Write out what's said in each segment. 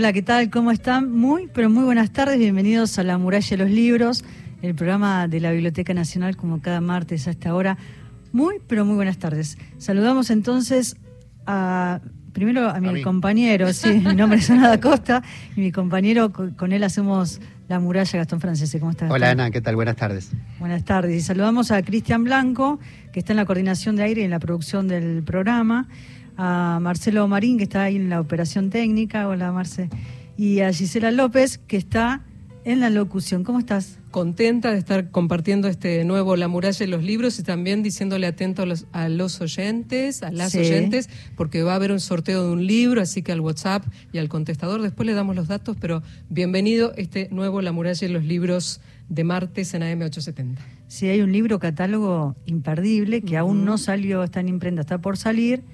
Hola, ¿qué tal? ¿Cómo están? Muy, pero muy buenas tardes. Bienvenidos a La Muralla de los Libros, el programa de la Biblioteca Nacional, como cada martes a esta hora. Muy, pero muy buenas tardes. Saludamos entonces a... Primero a mi compañero, sí, mi nombre es Ana Acosta, y mi compañero, con él hacemos La Muralla, Gastón Francese. ¿Cómo estás? Hola Ana, ¿qué tal? Buenas tardes. Buenas tardes. Y saludamos a Cristian Blanco, que está en la coordinación de aire y en la producción del programa, a Marcelo Marín, que está ahí en la operación técnica. Hola, Marce. Y a Gisela López, que está en la locución. ¿Cómo estás? Contenta de estar compartiendo este nuevo La Muralla de los Libros y también diciéndole atento a los oyentes, a las oyentes, porque va a haber un sorteo de un libro, así que al WhatsApp y al contestador después le damos los datos, pero bienvenido este nuevo La Muralla de los Libros de martes en AM 870. Sí, hay un libro catálogo imperdible que aún no salió, está en imprenta, está por salir.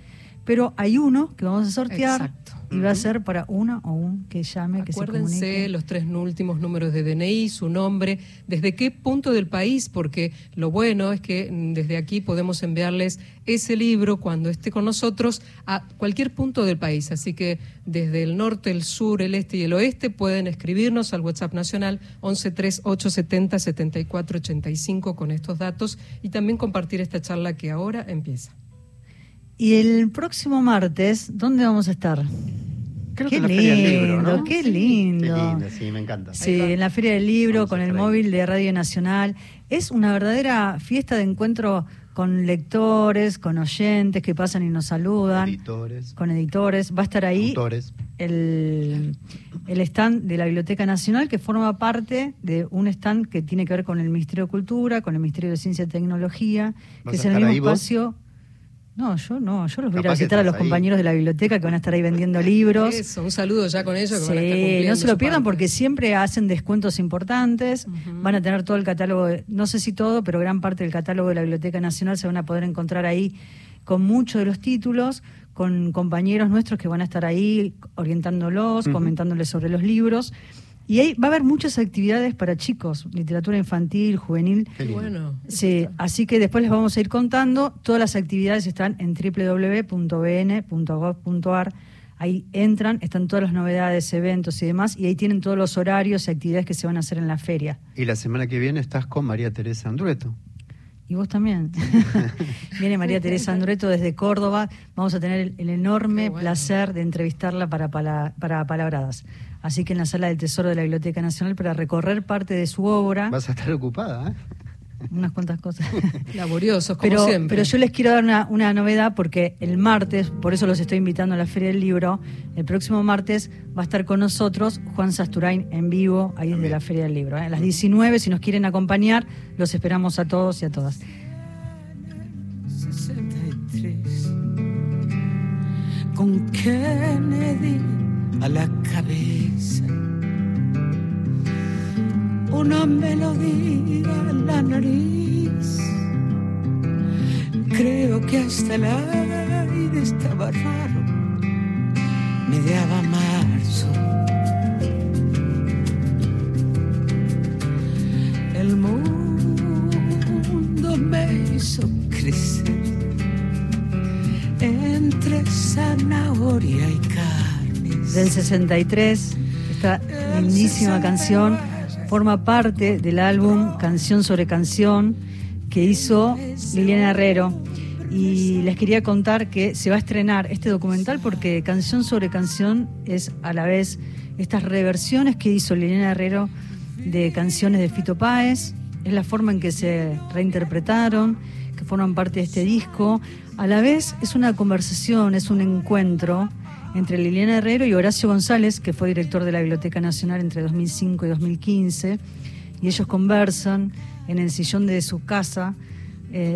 Pero hay uno que vamos a sortear. Exacto. Y va a ser para una o un que llame, acuérdense, que se comunique. Los tres últimos números de DNI, su nombre, desde qué punto del país, porque lo bueno es que desde aquí podemos enviarles ese libro cuando esté con nosotros a cualquier punto del país. Así que desde el norte, el sur, el este y el oeste pueden escribirnos al WhatsApp nacional 1138707485 con estos datos y también compartir esta charla que ahora empieza. Y el próximo martes, ¿dónde vamos a estar? Creo que en la Feria del Libro, ¿no? Qué lindo. Qué lindo, sí, me encanta. Sí, en la Feria del Libro, con el móvil de Radio Nacional. Es una verdadera fiesta de encuentro con lectores, con oyentes que pasan y nos saludan. Editores. Con editores. Va a estar ahí autores. El stand de la Biblioteca Nacional, que forma parte de un stand que tiene que ver con el Ministerio de Cultura, con el Ministerio de Ciencia y Tecnología, que es el mismo espacio... No, yo los voy a visitar a los compañeros de la biblioteca que van a estar ahí vendiendo libros. Eso, un saludo ya con ellos. Que van a estar cumpliendo, no se lo pierdan porque siempre hacen descuentos importantes. Uh-huh. Van a tener todo el catálogo, no sé si todo, pero gran parte del catálogo de la Biblioteca Nacional se van a poder encontrar ahí con muchos de los títulos, con compañeros nuestros que van a estar ahí orientándolos, uh-huh, comentándoles sobre los libros. Y ahí va a haber muchas actividades para chicos, literatura infantil, juvenil. Qué bueno. Sí, así que después les vamos a ir contando. Todas las actividades están en www.bn.gov.ar. Ahí entran, están todas las novedades, eventos y demás, y ahí tienen todos los horarios y actividades que se van a hacer en la feria. Y la semana que viene estás con María Teresa Andrueto. Y vos también. Viene María Teresa Andrueto desde Córdoba. Vamos a tener el enorme placer de entrevistarla para Palabradas. Así que en la Sala del Tesoro de la Biblioteca Nacional para recorrer parte de su obra. Vas a estar ocupada, ¿eh? Unas cuantas cosas. Laboriosos, como siempre. Pero yo les quiero dar una novedad porque el martes, por eso los estoy invitando a la Feria del Libro, el próximo martes va a estar con nosotros Juan Sasturain en vivo, ahí desde la Feria del Libro. A las 19, si nos quieren acompañar, los esperamos a todos y a todas. 63 con Kennedy a la cabeza, una melodía en la nariz, creo que hasta el aire estaba raro, mediaba marzo, el mundo me hizo crecer entre zanahoria y cara. Del 63, esta lindísima canción forma parte del álbum Canción sobre Canción que hizo Liliana Herrero. Y les quería contar que se va a estrenar este documental porque Canción sobre Canción es a la vez estas reversiones que hizo Liliana Herrero de canciones de Fito Páez, es la forma en que se reinterpretaron, que forman parte de este disco. A la vez es una conversación, es un encuentro entre Liliana Herrero y Horacio González, que fue director de la Biblioteca Nacional entre 2005 y 2015, y ellos conversan en el sillón de su casa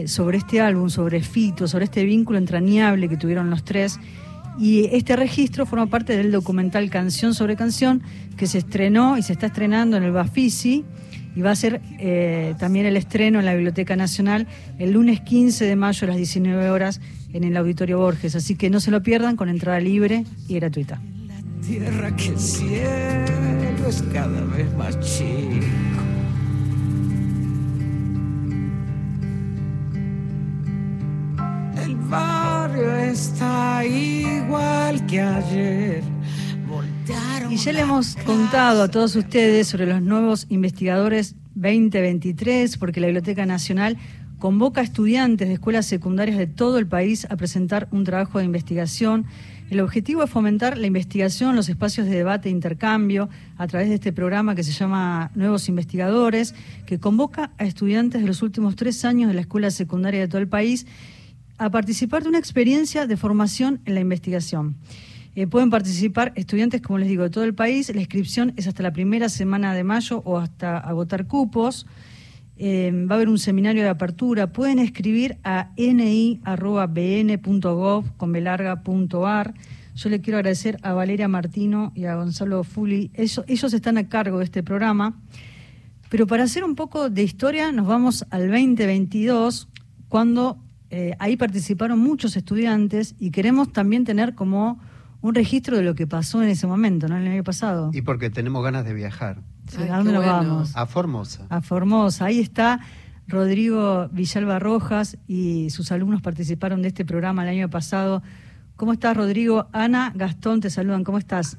sobre este álbum, sobre Fito, sobre este vínculo entrañable que tuvieron los tres, y este registro forma parte del documental Canción sobre Canción, que se estrenó y se está estrenando en el Bafisi, y va a ser también el estreno en la Biblioteca Nacional el lunes 15 de mayo a las 19 horas en el Auditorio Borges. Así que no se lo pierdan, con entrada libre y gratuita. La tierra que el cielo es cada vez más chico. El barrio está igual que ayer. Voltaron. Y ya le hemos contado a todos ustedes sobre los Nuevos Investigadores 2023, porque la Biblioteca Nacional convoca a estudiantes de escuelas secundarias de todo el país a presentar un trabajo de investigación. El objetivo es fomentar la investigación, los espacios de debate e intercambio a través de este programa que se llama Nuevos Investigadores, que convoca a estudiantes de los últimos 3 años de la escuela secundaria de todo el país a participar de una experiencia de formación en la investigación. Pueden participar estudiantes, como les digo, de todo el país. La inscripción es hasta la primera semana de mayo o hasta agotar cupos. Va a haber un seminario de apertura. Pueden escribir a ni@bn.gov.ar. Yo le quiero agradecer a Valeria Martino y a Gonzalo Fuli. Ellos están a cargo de este programa. Pero para hacer un poco de historia, nos vamos al 2022, cuando ahí participaron muchos estudiantes, y queremos también tener como un registro de lo que pasó en ese momento, ¿no? En el año pasado. Y porque tenemos ganas de viajar. Sí, ay, ¿a dónde nos vamos? A Formosa. A Formosa. Ahí está Rodrigo Villalba Rojas y sus alumnos participaron de este programa el año pasado. ¿Cómo estás, Rodrigo? Ana, Gastón, te saludan. ¿Cómo estás?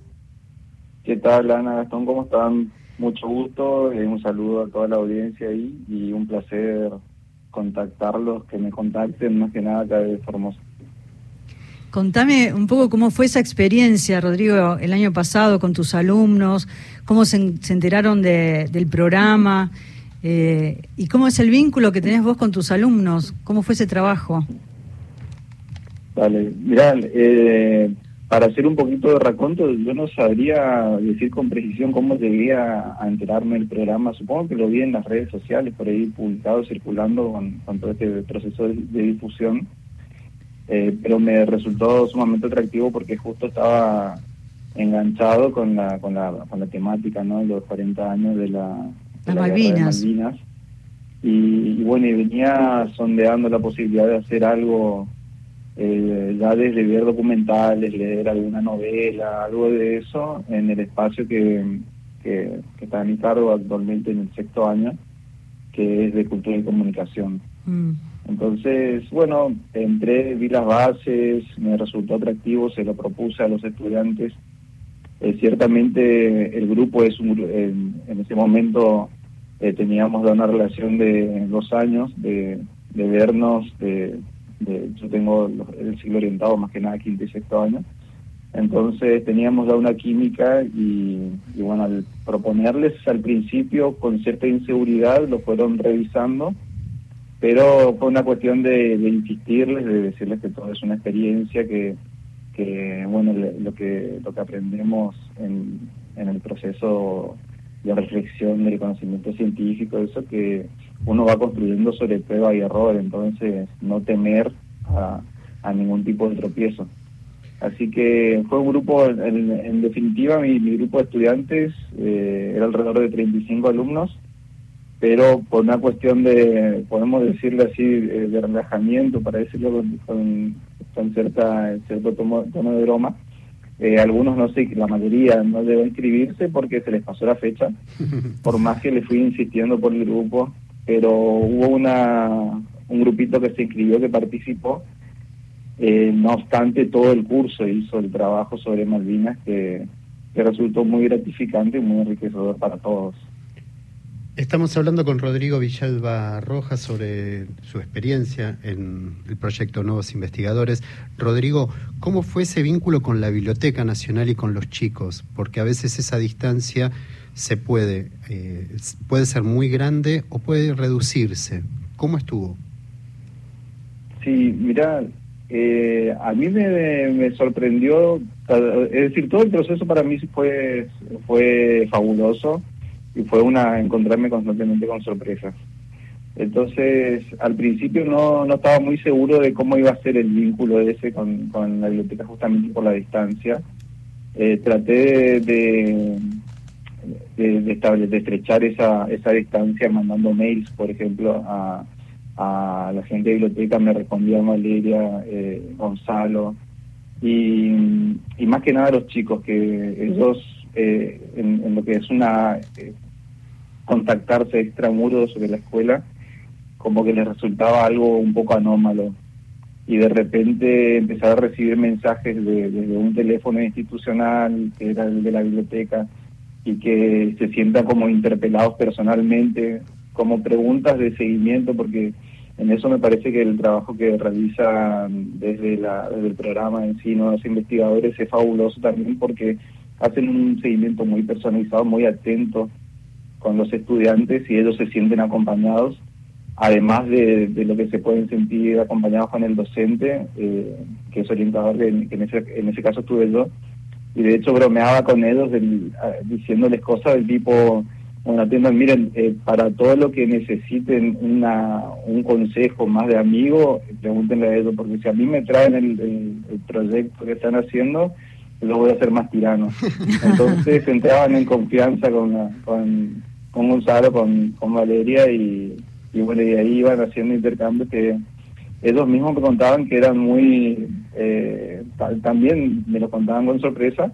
¿Qué tal, Ana, Gastón? ¿Cómo están? Mucho gusto. Un saludo a toda la audiencia ahí y un placer contactarlos, que me contacten más que nada acá de Formosa. Contame un poco cómo fue esa experiencia, Rodrigo, el año pasado con tus alumnos, cómo se enteraron del programa y cómo es el vínculo que tenés vos con tus alumnos, cómo fue ese trabajo. Vale, mirá, para hacer un poquito de raconto, yo no sabría decir con precisión cómo llegué a enterarme del programa. Supongo que lo vi en las redes sociales, por ahí publicado, circulando con todo este proceso de difusión. Pero me resultó sumamente atractivo porque justo estaba enganchado con la temática, ¿no? Los 40 años de la Malvinas. Guerra de Malvinas. Y bueno, y venía sondeando la posibilidad de hacer algo, ya desde ver documentales, leer alguna novela, algo de eso, en el espacio que está a mi cargo actualmente en el 6º año, que es de Cultura y Comunicación. Mm. Entonces, bueno, entré, vi las bases, me resultó atractivo, se lo propuse a los estudiantes. Ciertamente el grupo es en ese momento teníamos una relación de 2 años de vernos, yo tengo el siglo orientado más que nada, 5º y 6º año. Entonces teníamos ya una química y bueno, al proponerles al principio con cierta inseguridad lo fueron revisando, pero fue una cuestión de insistirles, de decirles que todo es una experiencia, que bueno, lo que aprendemos en el proceso de reflexión del conocimiento científico, eso que uno va construyendo sobre prueba y error, entonces no temer a ningún tipo de tropiezo. Así que fue un grupo, en definitiva, mi grupo de estudiantes era alrededor de 35 alumnos, pero por una cuestión de, podemos decirlo así, de relajamiento, para decirlo con cierto tono de broma, algunos no sé, la mayoría no debe inscribirse porque se les pasó la fecha, por más que les fui insistiendo por el grupo, pero hubo un grupito que se inscribió, que participó, no obstante todo el curso hizo el trabajo sobre Malvinas, que resultó muy gratificante y muy enriquecedor para todos. Estamos hablando con Rodrigo Villalba Rojas sobre su experiencia en el proyecto Nuevos Investigadores. Rodrigo, ¿cómo fue ese vínculo con la Biblioteca Nacional y con los chicos? Porque a veces esa distancia se puede ser muy grande o puede reducirse. ¿Cómo estuvo? Sí, mirá, a mí me sorprendió, es decir, todo el proceso para mí fue fabuloso. Y fue encontrarme constantemente con sorpresas. Entonces, al principio no estaba muy seguro de cómo iba a ser el vínculo ese con la biblioteca, justamente por la distancia. Traté de estrechar esa distancia mandando mails, por ejemplo, a la gente de biblioteca, me respondía Valeria, Gonzalo, y más que nada los chicos, que ellos... en lo que es contactarse extramuros sobre la escuela, como que les resultaba algo un poco anómalo, y de repente empezar a recibir mensajes de un teléfono institucional que era el de la biblioteca y que se sientan como interpelados personalmente, como preguntas de seguimiento, porque en eso me parece que el trabajo que realiza desde el programa en sí, Nuevos Investigadores, es fabuloso también porque hacen un seguimiento muy personalizado, muy atento con los estudiantes y ellos se sienten acompañados. Además de lo que se pueden sentir acompañados con el docente, que es orientador, que en ese caso estuve yo, y de hecho bromeaba con ellos diciéndoles cosas del tipo, bueno, atiendan, miren, para todo lo que necesiten un consejo más de amigo, pregúntenle a ellos, porque si a mí me traen el proyecto que están haciendo, lo voy a hacer más tirano. Entonces entraban en confianza con Gonzalo, con Valeria, y bueno, y ahí iban haciendo intercambios que ellos mismos me contaban que eran muy, también me lo contaban con sorpresa,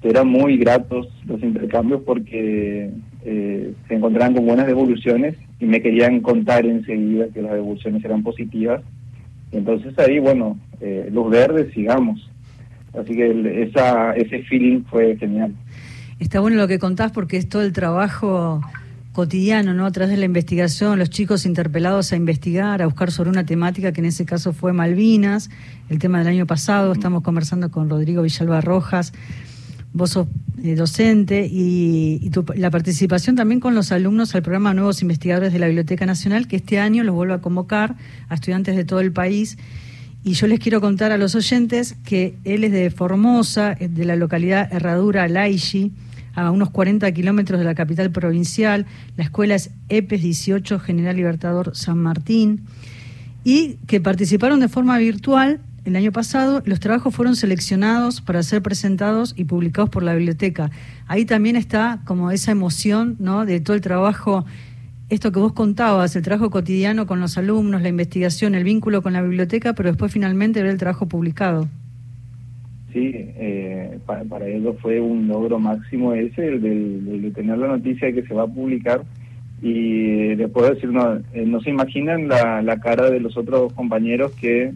que eran muy gratos los intercambios porque se encontraban con buenas devoluciones y me querían contar enseguida que las devoluciones eran positivas. Entonces ahí, bueno, luz verde, sigamos. Así que ese feeling fue genial. Está bueno lo que contás porque es todo el trabajo cotidiano, ¿no? A través de la investigación, los chicos interpelados a investigar, a buscar sobre una temática que en ese caso fue Malvinas, el tema del año pasado. Estamos conversando con Rodrigo Villalba Rojas. Vos sos docente y la participación también con los alumnos al programa Nuevos Investigadores de la Biblioteca Nacional, que este año los vuelve a convocar a estudiantes de todo el país. Y yo les quiero contar a los oyentes que él es de Formosa, de la localidad Herradura, Laishi, a unos 40 kilómetros de la capital provincial. La escuela es EPES 18 General Libertador San Martín, y que participaron de forma virtual el año pasado. Los trabajos fueron seleccionados para ser presentados y publicados por la biblioteca. Ahí también está como esa emoción, ¿no?, de todo el trabajo, esto que vos contabas, el trabajo cotidiano con los alumnos, la investigación, el vínculo con la biblioteca, pero después finalmente ver el trabajo publicado. Sí, para ellos fue un logro máximo ese, el de tener la noticia de que se va a publicar, y les puedo decir, no se imaginan la cara de los otros compañeros que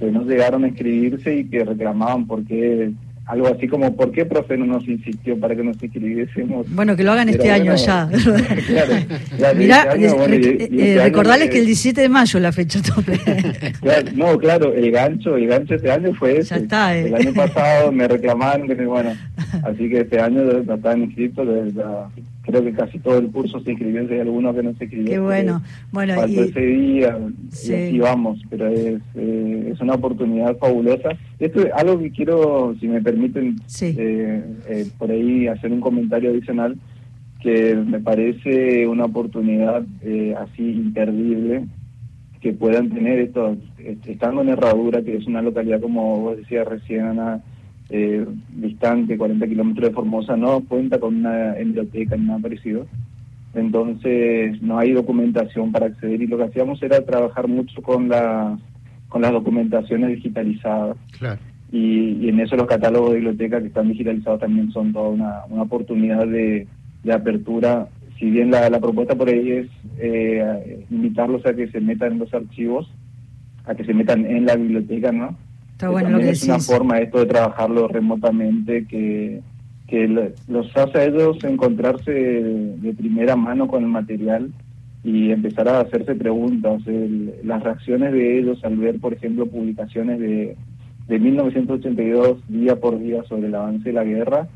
no llegaron a inscribirse y que reclamaban porque algo así como, ¿por qué, profe, no nos insistió para que nos inscribiésemos? Bueno, que lo hagan este año ya. Claro, mirá, este año, bueno, y recordarles que el 17 de mayo la fecha tope. Claro, el gancho este año fue ese. Ya está, El año pasado me reclamaron, bueno, así que este año ya están inscritos, creo que casi todo el curso se inscribió, hay algunos que no se inscribió. Qué bueno. Bueno, faltó ese día, sí. Y así vamos, pero es una oportunidad fabulosa. Esto es algo que quiero, si me permiten, sí, por ahí hacer un comentario adicional, que me parece una oportunidad así imperdible que puedan tener estos, estando en Herradura, que es una localidad, como vos decías recién, Ana, distante, 40 kilómetros de Formosa, no cuenta con una biblioteca ni nada parecido. Entonces no hay documentación para acceder, y lo que hacíamos era trabajar mucho con las documentaciones digitalizadas. Claro. Y en eso los catálogos de bibliotecas que están digitalizados también son toda una oportunidad de apertura. Si bien la propuesta por ahí es invitarlos a que se metan en los archivos, a que se metan en la biblioteca, ¿no? Está bueno lo que es decís. Una forma esto de trabajarlo remotamente que los hace a ellos encontrarse de primera mano con el material y empezar a hacerse preguntas. Las reacciones de ellos al ver, por ejemplo, publicaciones de 1982 día por día sobre el avance de la guerra,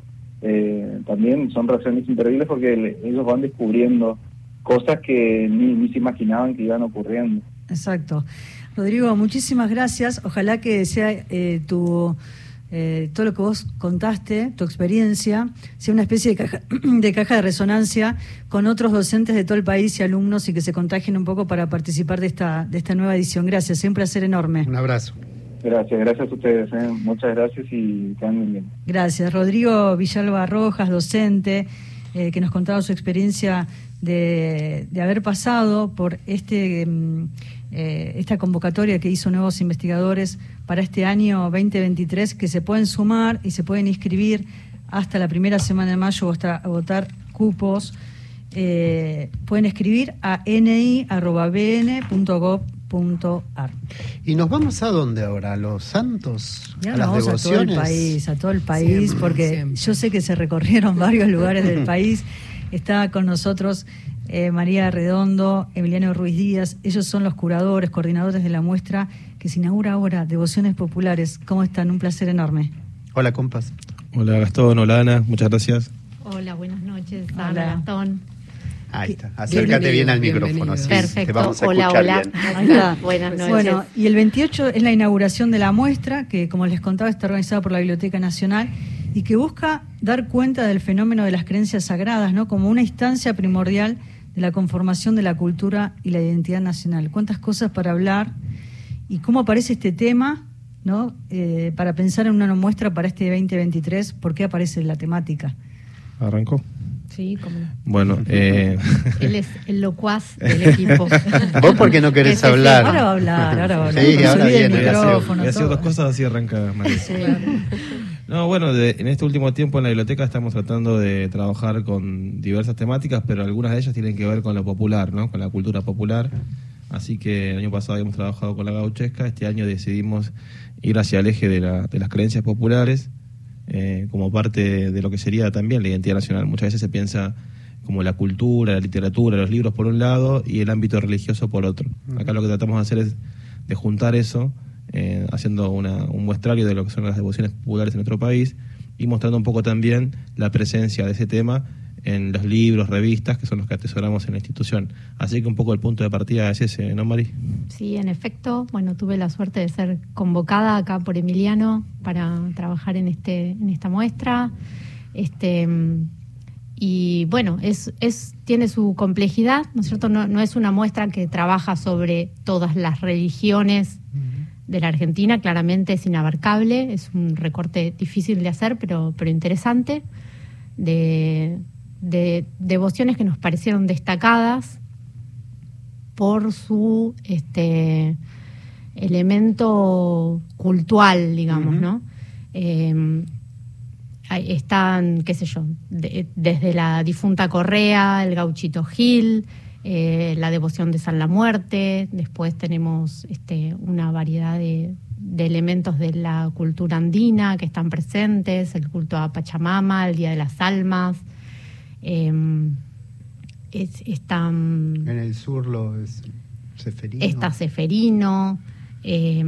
también son reacciones imperdibles porque ellos van descubriendo cosas que ni se imaginaban que iban ocurriendo. Exacto. Rodrigo, muchísimas gracias. Ojalá que sea todo lo que vos contaste, tu experiencia, sea una especie de caja de resonancia con otros docentes de todo el país y alumnos, y que se contagien un poco para participar de esta nueva edición. Gracias, un placer enorme. Un abrazo. Gracias a ustedes, muchas gracias y que anden bien. Gracias. Rodrigo Villalba Rojas, docente, que nos contaba su experiencia de haber pasado por esta convocatoria que hizo Nuevos Investigadores para este año 2023, que se pueden sumar y se pueden inscribir hasta la primera semana de mayo o hasta agotar cupos. Pueden escribir a ni@bn.gov.ar www.bibliotecanacional.gov.ar. ¿Y nos vamos a dónde ahora? ¿A los santos? Ya, ¿a las devociones? A todo el país, siempre, porque siempre. Yo sé que se recorrieron varios lugares del país. Está con nosotros María Redondo, Emiliano Ruiz Díaz. Ellos son los curadores, coordinadores de la muestra que se inaugura ahora, Devociones Populares. ¿Cómo están? Un placer enorme. Hola, compas. Hola, Gastón. Hola, Ana. Muchas gracias. Hola, buenas noches, Ana. Hola, Gastón. Ahí está, acércate bien al micrófono, así te vamos a escuchar bien. Hola, buenas noches. Bueno, y el 28 es la inauguración de la muestra, que como les contaba está organizada por la Biblioteca Nacional y que busca dar cuenta del fenómeno de las creencias sagradas, ¿no? Como una instancia primordial de la conformación de la cultura y la identidad nacional. Cuántas cosas para hablar y cómo aparece este tema, ¿no? Para pensar en una muestra para este 2023, ¿por qué aparece la temática? ¿Arrancó? Sí, como... Bueno, él es el locuaz del equipo. ¿Vos por qué no querés hablar? Ahora va a hablar, ahora va a hablar. Sí, ahora viene. Voy a hacer dos cosas así arranca, María. Sí, claro. No, bueno, en este último tiempo en la biblioteca estamos tratando de trabajar con diversas temáticas, pero algunas de ellas tienen que ver con lo popular, ¿no? Con la cultura popular. Así que el año pasado habíamos trabajado con la gauchesca, este año decidimos ir hacia el eje de las creencias populares. Como parte de lo que sería también la identidad nacional. Muchas veces se piensa como la cultura, la literatura, los libros por un lado y el ámbito religioso por otro. Acá lo que tratamos de hacer es de juntar eso, haciendo un muestrario de lo que son las devociones populares en nuestro país y mostrando un poco también la presencia de ese tema en los libros, revistas, que son los que atesoramos en la institución. Así que un poco el punto de partida es ese, ¿no, Mari? Sí, en efecto. Bueno, tuve la suerte de ser convocada acá por Emiliano para trabajar en esta muestra. Y bueno, tiene su complejidad, ¿no es cierto? No es una muestra que trabaja sobre todas las religiones de la Argentina. Claramente es inabarcable. Es un recorte difícil de hacer, pero interesante. De devociones que nos parecieron destacadas por su elemento cultural, digamos, ¿no? Están, qué sé yo, desde la difunta Correa, el gauchito Gil, la devoción de San La Muerte, después tenemos una variedad de elementos de la cultura andina que están presentes, el culto a Pachamama, el Día de las Almas. En el sur Ceferino. Está Ceferino. Sí,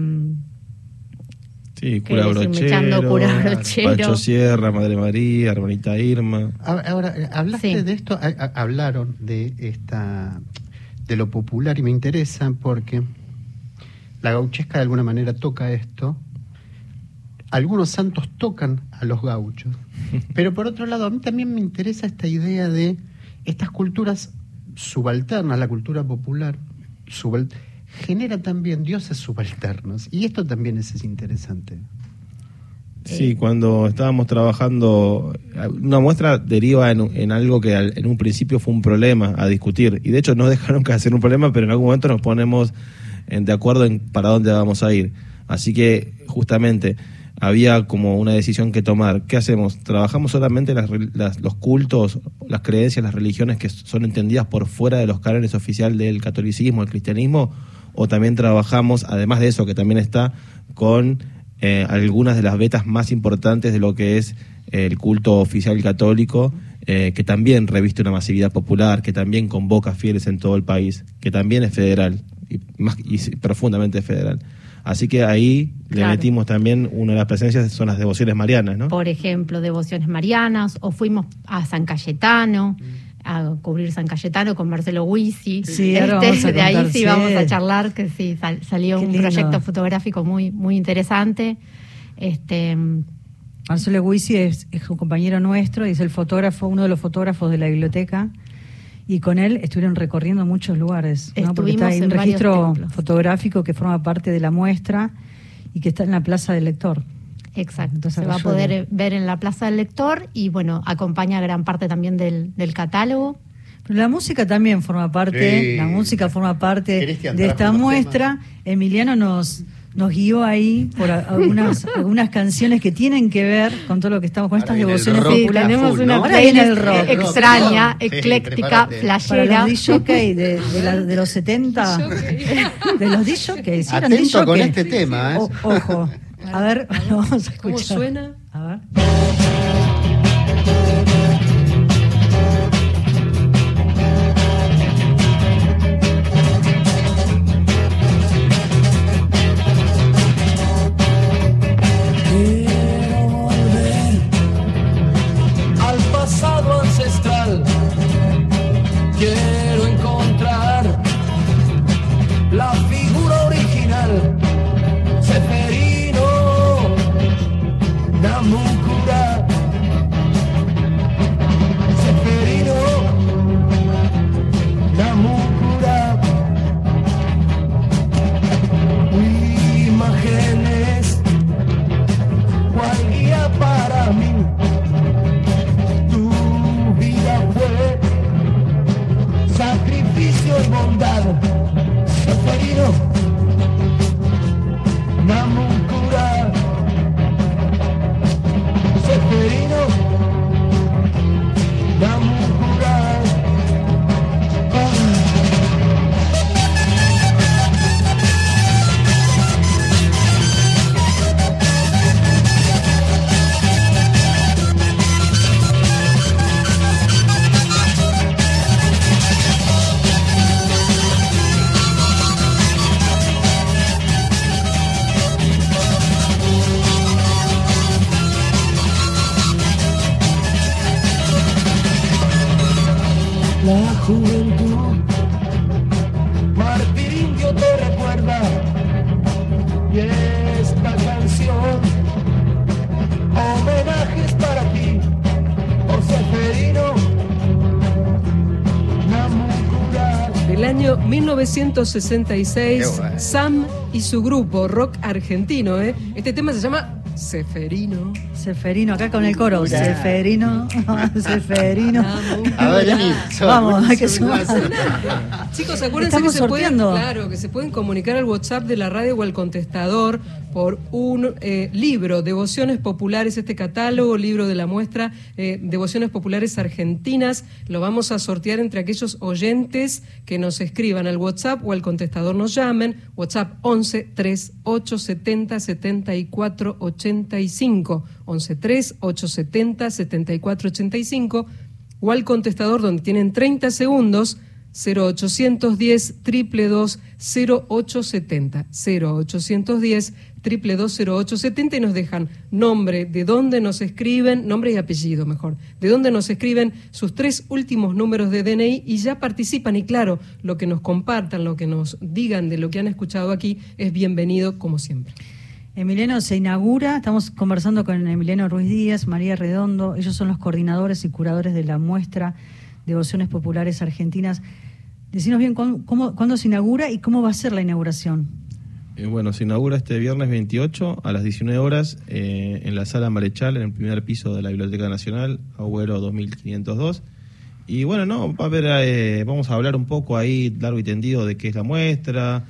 Cura Brochero. Pancho Sierra, Madre María, Hermanita Irma. Ahora, hablaste de esto, hablaron de lo popular y me interesa porque la gauchesca de alguna manera toca esto. Algunos santos tocan a los gauchos. Pero por otro lado, a mí también me interesa esta idea de estas culturas subalternas, la cultura popular, genera también dioses subalternos. Y esto también es interesante. Sí, cuando estábamos trabajando, una muestra deriva en algo que en un principio fue un problema a discutir. Y de hecho no dejaron que hacer un problema, pero en algún momento nos ponemos de acuerdo en para dónde vamos a ir. Así que justamente había como una decisión que tomar. ¿Qué hacemos? ¿Trabajamos solamente los cultos, las creencias, las religiones que son entendidas por fuera de los cánones oficiales del catolicismo, del cristianismo? ¿O también trabajamos, además de eso, que también está con algunas de las vetas más importantes de lo que es el culto oficial católico, que también reviste una masividad popular, que también convoca fieles en todo el país, que también es federal, y profundamente federal? Así que ahí le metimos también, una de las presencias son las devociones marianas, ¿no? Por ejemplo, devociones marianas, o fuimos a San Cayetano, a cubrir San Cayetano con Marcelo Huici. Sí, ahora vamos a contar, de ahí sí vamos a charlar, que sí, salió un proyecto fotográfico muy, muy interesante. Marcelo Huici es un compañero nuestro, es el fotógrafo, uno de los fotógrafos de la biblioteca. Y con él estuvieron recorriendo muchos lugares, ¿no? Porque está ahí un registro fotográfico que forma parte de la muestra y que está en la Plaza del Lector. Exacto. Entonces, se va a poder ver en la Plaza del Lector y, bueno, acompaña gran parte también del catálogo. Pero la música también forma parte, la música forma parte de esta muestra. Emiliano nos nos guió ahí por algunas canciones que tienen que ver con todo lo que estamos con ahora estas devociones populares. Tenemos full, una playlist extraña, ecléctica, flashera. Para los DJ de los 70, de los DJ. ¿Sí? Atento con este tema, ¿eh? Ojo, a ver, vamos a escuchar. ¿Cómo suena? A ver. Quiero encontrar la figura original, Seferino Namucura, Seferino Namucura. Imágenes, cual guía para mí. Sacrificio y bondad, Seferino Namucura, Seferino Namucura. La juventud, martirio te recuerda, y esta canción, homenajes para ti, por Seferino Namucura. Del año 1966, bueno. Sam y su grupo, rock argentino, ¿eh? Este tema se llama Seferino. Seferino, acá con el coro. Yeah. Seferino, Seferino. A ver, vamos, hay que sumar. Chicos, acuérdense que se, pueden, claro, que se pueden comunicar al WhatsApp de la radio o al contestador por un libro, Devociones Populares, este catálogo, libro de la muestra, Devociones Populares Argentinas. Lo vamos a sortear entre aquellos oyentes que nos escriban al WhatsApp o al contestador nos llamen. WhatsApp 11 3870 7485, 11 3870 7485, o al contestador donde tienen 30 segundos 0810 222 0870, 0810 222 0870, y nos dejan nombre, de dónde nos escriben, nombre y apellido mejor, de dónde nos escriben, sus 3 últimos números de DNI, y ya participan. Y claro, lo que nos compartan, lo que nos digan de lo que han escuchado aquí es bienvenido como siempre. Emiliano, se inaugura, estamos conversando con Emiliano Ruiz Díaz, María Redondo, ellos son los coordinadores y curadores de la muestra Devociones Populares Argentinas. Decinos bien, ¿cuándo se inaugura y cómo va a ser la inauguración? Bueno, se inaugura este viernes 28 a las 19 horas en la Sala Marechal, en el primer piso de la Biblioteca Nacional, Agüero 2502. Y bueno, no, va a haber, vamos a hablar un poco ahí, largo y tendido, de qué es la muestra,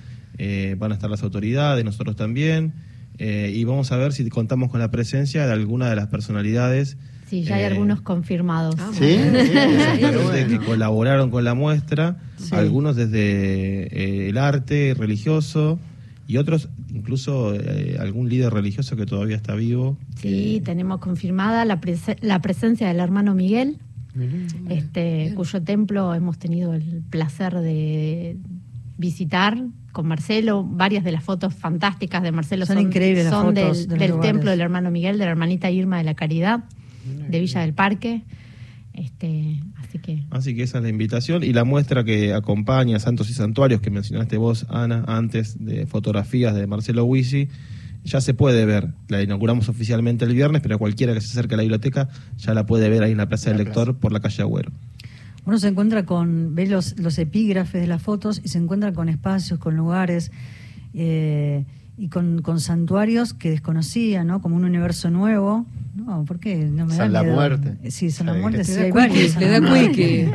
van a estar las autoridades, nosotros también. Y vamos a ver si contamos con la presencia de alguna de las personalidades. Sí, ya hay algunos confirmados. ¿Sí? Que colaboraron con la muestra, sí. Algunos desde el arte religioso y otros incluso algún líder religioso que todavía está vivo. Sí, tenemos confirmada la presencia del hermano Miguel, cuyo templo hemos tenido el placer de visitar con Marcelo. Varias de las fotos fantásticas de Marcelo son increíbles, son las fotos del templo del hermano Miguel, de la hermanita Irma de la Caridad, de Villa del Parque. Así que esa es la invitación. Y la muestra que acompaña Santos y Santuarios, que mencionaste vos, Ana, antes, de fotografías de Marcelo Huici, ya se puede ver. La inauguramos oficialmente el viernes, pero cualquiera que se acerque a la biblioteca ya la puede ver ahí en la Plaza del Lector, por la calle Agüero. Uno se encuentra ve los epígrafes de las fotos y se encuentra con espacios, con lugares y con santuarios que desconocía, ¿no? Como un universo nuevo. No, ¿por qué? No me da miedo. Muerte. Sí, San la Muerte. Sí, hay varios. Le da cuique.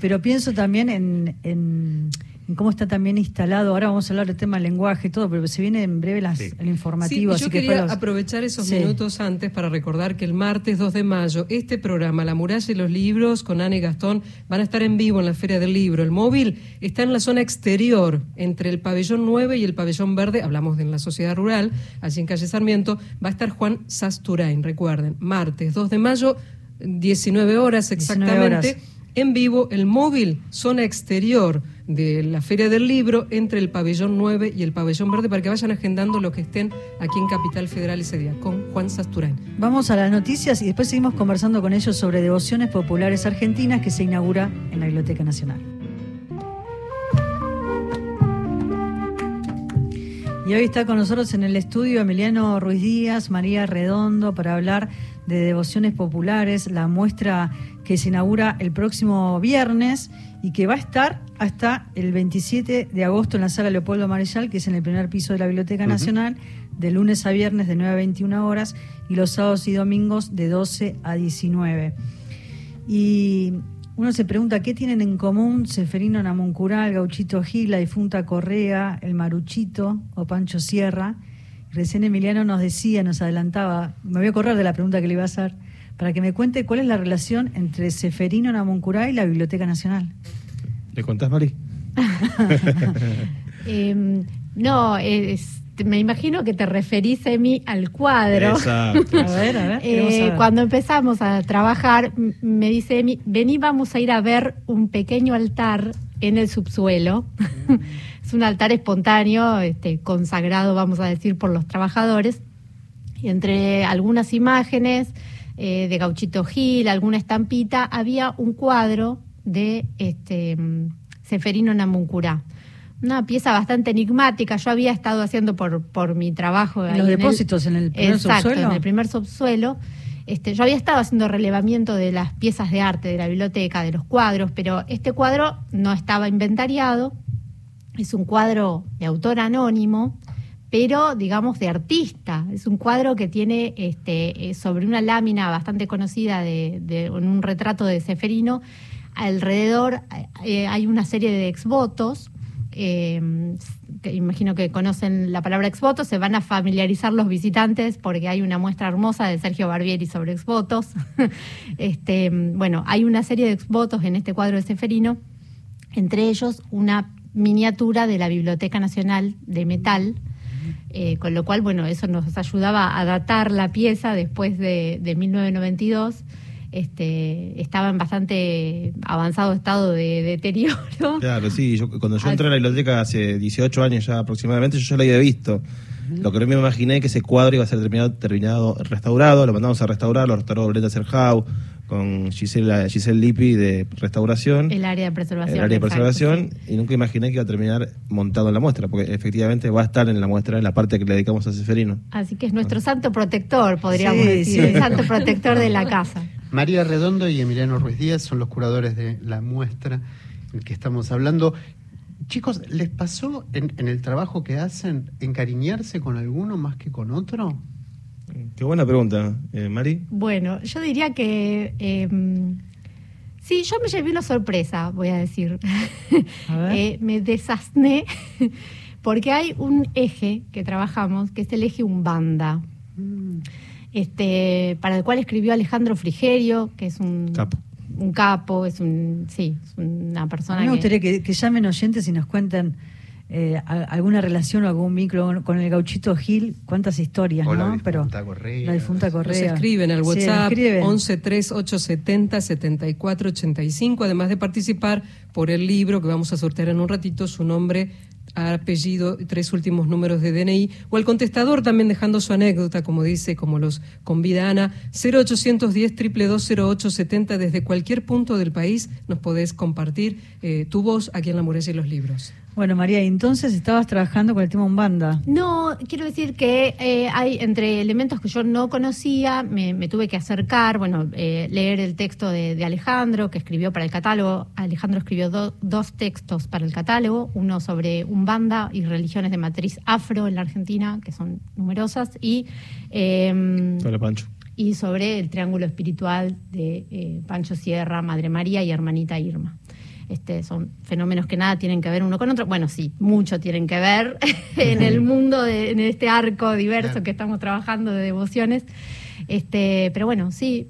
Pero pienso también en en cómo está también instalado. Ahora vamos a hablar del tema del lenguaje y todo, pero se viene en breve el informativo. Sí, así yo quería aprovechar esos minutos antes para recordar que el martes 2 de mayo este programa, La Muralla de los Libros, con Ana y Gastón, van a estar en vivo en la Feria del Libro. El móvil está en la zona exterior, entre el Pabellón 9 y el Pabellón Verde, hablamos de la sociedad rural, allí en calle Sarmiento. Va a estar Juan Sasturain, recuerden, martes 2 de mayo, 19 horas exactamente, 19 horas. En vivo, el móvil, zona exterior de la Feria del Libro, entre el Pabellón 9 y el Pabellón Verde, para que vayan agendando los que estén aquí en Capital Federal ese día, con Juan Sasturain. Vamos a las noticias y después seguimos conversando con ellos sobre Devociones Populares Argentinas, que se inaugura en la Biblioteca Nacional. Y hoy está con nosotros en el estudio Emiliano Ruiz Díaz, María Redondo, para hablar de Devociones Populares, la muestra que se inaugura el próximo viernes y que va a estar hasta el 27 de agosto en la Sala Leopoldo Marechal, que es en el primer piso de la Biblioteca Nacional, de lunes a viernes de 9 a 21 horas y los sábados y domingos de 12 a 19. Y uno se pregunta, ¿qué tienen en común Ceferino Namuncural, Gauchito Gil, la difunta Correa, el Maruchito o Pancho Sierra? Recién Emiliano nos decía, nos adelantaba, me voy a correr de la pregunta que le iba a hacer, para que me cuente cuál es la relación entre Ceferino Namuncural y la Biblioteca Nacional. ¿Le contás, Mari? Me imagino que te referís, Emi, al cuadro. Exacto. A ver. Cuando empezamos a trabajar, me dice Emi, vení, vamos a ir a ver un pequeño altar en el subsuelo. Es un altar espontáneo, consagrado, vamos a decir, por los trabajadores. Y entre algunas imágenes de Gauchito Gil, alguna estampita, había un cuadro de Ceferino Namuncurá. Una pieza bastante enigmática. Yo había estado haciendo por mi trabajo. En los depósitos, en el primer subsuelo. Exacto, en el primer subsuelo. Yo había estado haciendo relevamiento de las piezas de arte de la biblioteca, de los cuadros, pero este cuadro no estaba inventariado. Es un cuadro de autor anónimo, pero digamos de artista. Es un cuadro que tiene sobre una lámina bastante conocida de un retrato de Ceferino. Alrededor hay una serie de exvotos. Imagino que conocen la palabra exvotos, se van a familiarizar los visitantes porque hay una muestra hermosa de Sergio Barbieri sobre exvotos. Hay una serie de exvotos en este cuadro de Ceferino, entre ellos una miniatura de la Biblioteca Nacional de metal, con lo cual, eso nos ayudaba a datar la pieza después de 1992. Estaba en bastante avanzado estado de deterioro. Claro, sí. Cuando yo entré a la biblioteca hace 18 años ya aproximadamente, yo ya lo había visto. Lo que no me imaginé que ese cuadro iba a ser terminado restaurado. Lo mandamos a restaurar, lo restauró Violeta Serjau con Giselle Lippi de Restauración. El área de preservación. Y nunca imaginé que iba a terminar montado en la muestra, porque efectivamente va a estar en la muestra, en la parte que le dedicamos a Ceferino. Así que es nuestro santo protector, podríamos decir. El santo protector de la casa. María Redondo y Emiliano Ruiz Díaz son los curadores de la muestra en que estamos hablando. Chicos, ¿les pasó en el trabajo que hacen encariñarse con alguno más que con otro? Qué buena pregunta, Mari. Bueno, yo diría que sí, yo me llevé una sorpresa, voy a decir. A ver. Me desasné porque hay un eje que trabajamos, que es el eje Umbanda. Para el cual escribió Alejandro Frigerio, que es un capo, es una persona. A mí me gustaría que llamen oyentes y nos cuenten alguna relación o algún vínculo con el Gauchito Gil, cuántas historias, o ¿no? Pero la difunta Correa. Nos escriben al WhatsApp 11 3870 7485, además de participar por el libro que vamos a sortear en un ratito, su nombre, apellido, 3 últimos números de DNI, o al contestador también dejando su anécdota, como los convida Ana, 0810 222 0870. Desde cualquier punto del país nos podés compartir tu voz aquí en La Muralla y los Libros. Bueno, María, entonces estabas trabajando con el tema Umbanda. No, quiero decir que hay entre elementos que yo no conocía, me tuve que acercar, leer el texto de Alejandro, que escribió para el catálogo. Alejandro escribió dos textos para el catálogo, uno sobre Umbanda y religiones de matriz afro en la Argentina, que son numerosas, y sobre Pancho. Y sobre el triángulo espiritual de Pancho Sierra, Madre María y Hermanita Irma. son fenómenos que nada tienen que ver uno con otro. Bueno, sí, mucho tienen que ver en el mundo, en este arco diverso que estamos trabajando de devociones. Pero bueno, sí,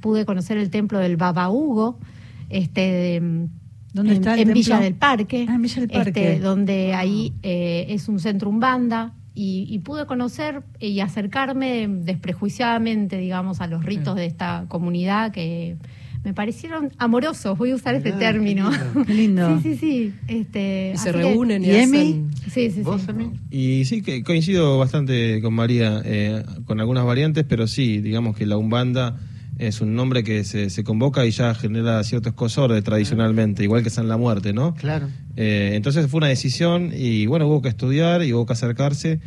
pude conocer el templo del Baba Hugo, ¿dónde está el templo? Villa del Parque. Ah, en Villa del Parque. Donde ahí es un centro umbanda. Y pude conocer y acercarme desprejuiciadamente, digamos, a los ritos de esta comunidad que me parecieron amorosos, voy a usar este término. Qué lindo. Sí. Y se reúnen y hacen... Sí. ¿Vos también? Y sí, que coincido bastante con María, con algunas variantes, pero sí, digamos que la umbanda... Es un nombre que se convoca y ya genera cierto escozor tradicionalmente, igual que San La Muerte, ¿no? Claro. Entonces fue una decisión y bueno, hubo que estudiar y hubo que acercarse.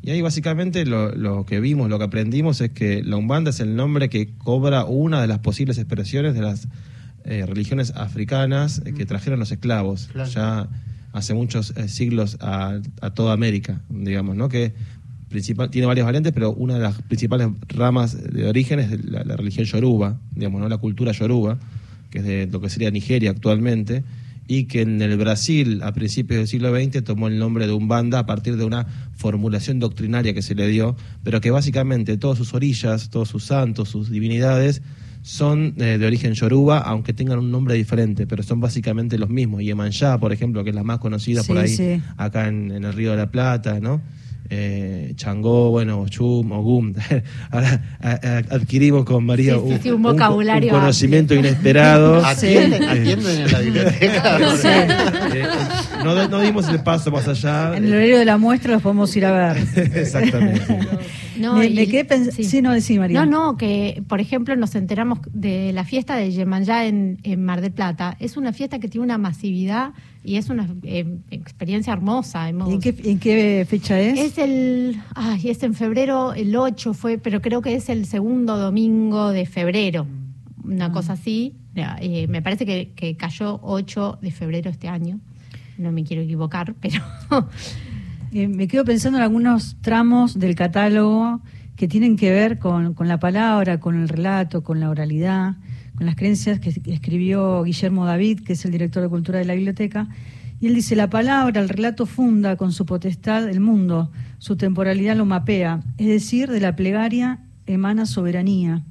Y ahí básicamente lo que vimos, lo que aprendimos es que la umbanda es el nombre que cobra una de las posibles expresiones de las religiones africanas que trajeron los esclavos. Claro. Ya hace muchos siglos a toda América, digamos, ¿no? Que... tiene varias variantes, pero una de las principales ramas de origen es la religión yoruba, digamos, ¿no? La cultura yoruba, que es de lo que sería Nigeria actualmente, y que en el Brasil a principios del siglo XX tomó el nombre de umbanda a partir de una formulación doctrinaria que se le dio, pero que básicamente todas sus orillas, todos sus santos, sus divinidades, son de origen yoruba, aunque tengan un nombre diferente, pero son básicamente los mismos. Yemanjá, por ejemplo, que es la más conocida por ahí, acá en el Río de la Plata, ¿no? Changó, bueno, Ochum, Ogum. Ahora adquirimos con María un vocabulario, un conocimiento inesperado. Atienden en la biblioteca. No dimos el paso más allá. En el horario de la muestra los podemos ir a ver. Exactamente. Decí, María. No, que por ejemplo nos enteramos de la fiesta de Yemanjá en Mar del Plata. Es una fiesta que tiene una masividad y es una experiencia hermosa. ¿En qué fecha es? Es en febrero, el 8 fue, pero creo que es el segundo domingo de febrero. Una cosa así. Me parece que cayó 8 de febrero este año. No me quiero equivocar, pero... me quedo pensando en algunos tramos del catálogo que tienen que ver con la palabra, con el relato, con la oralidad, con las creencias que escribió Guillermo David, que es el director de Cultura de la Biblioteca, y él dice: la palabra, el relato funda con su potestad el mundo, su temporalidad lo mapea, es decir, de la plegaria emana soberanía.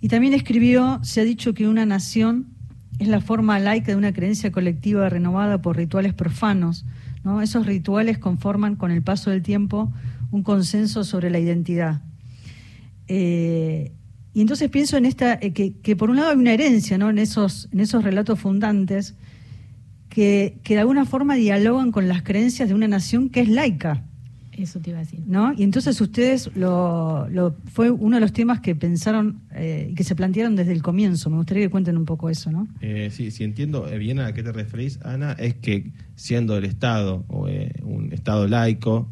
Y también escribió: se ha dicho que una nación es la forma laica de una creencia colectiva renovada por rituales profanos, ¿no? Esos rituales conforman con el paso del tiempo un consenso sobre la identidad. Y entonces pienso en esta, que por un lado hay una herencia, ¿no? en esos relatos fundantes que de alguna forma dialogan con las creencias de una nación que es laica. Eso te iba a decir, ¿no? Y entonces ustedes fue uno de los temas que pensaron y que se plantearon desde el comienzo. Me gustaría que cuenten un poco eso, ¿no? Sí, entiendo bien a qué te referís, Ana. Es que siendo el Estado un Estado laico,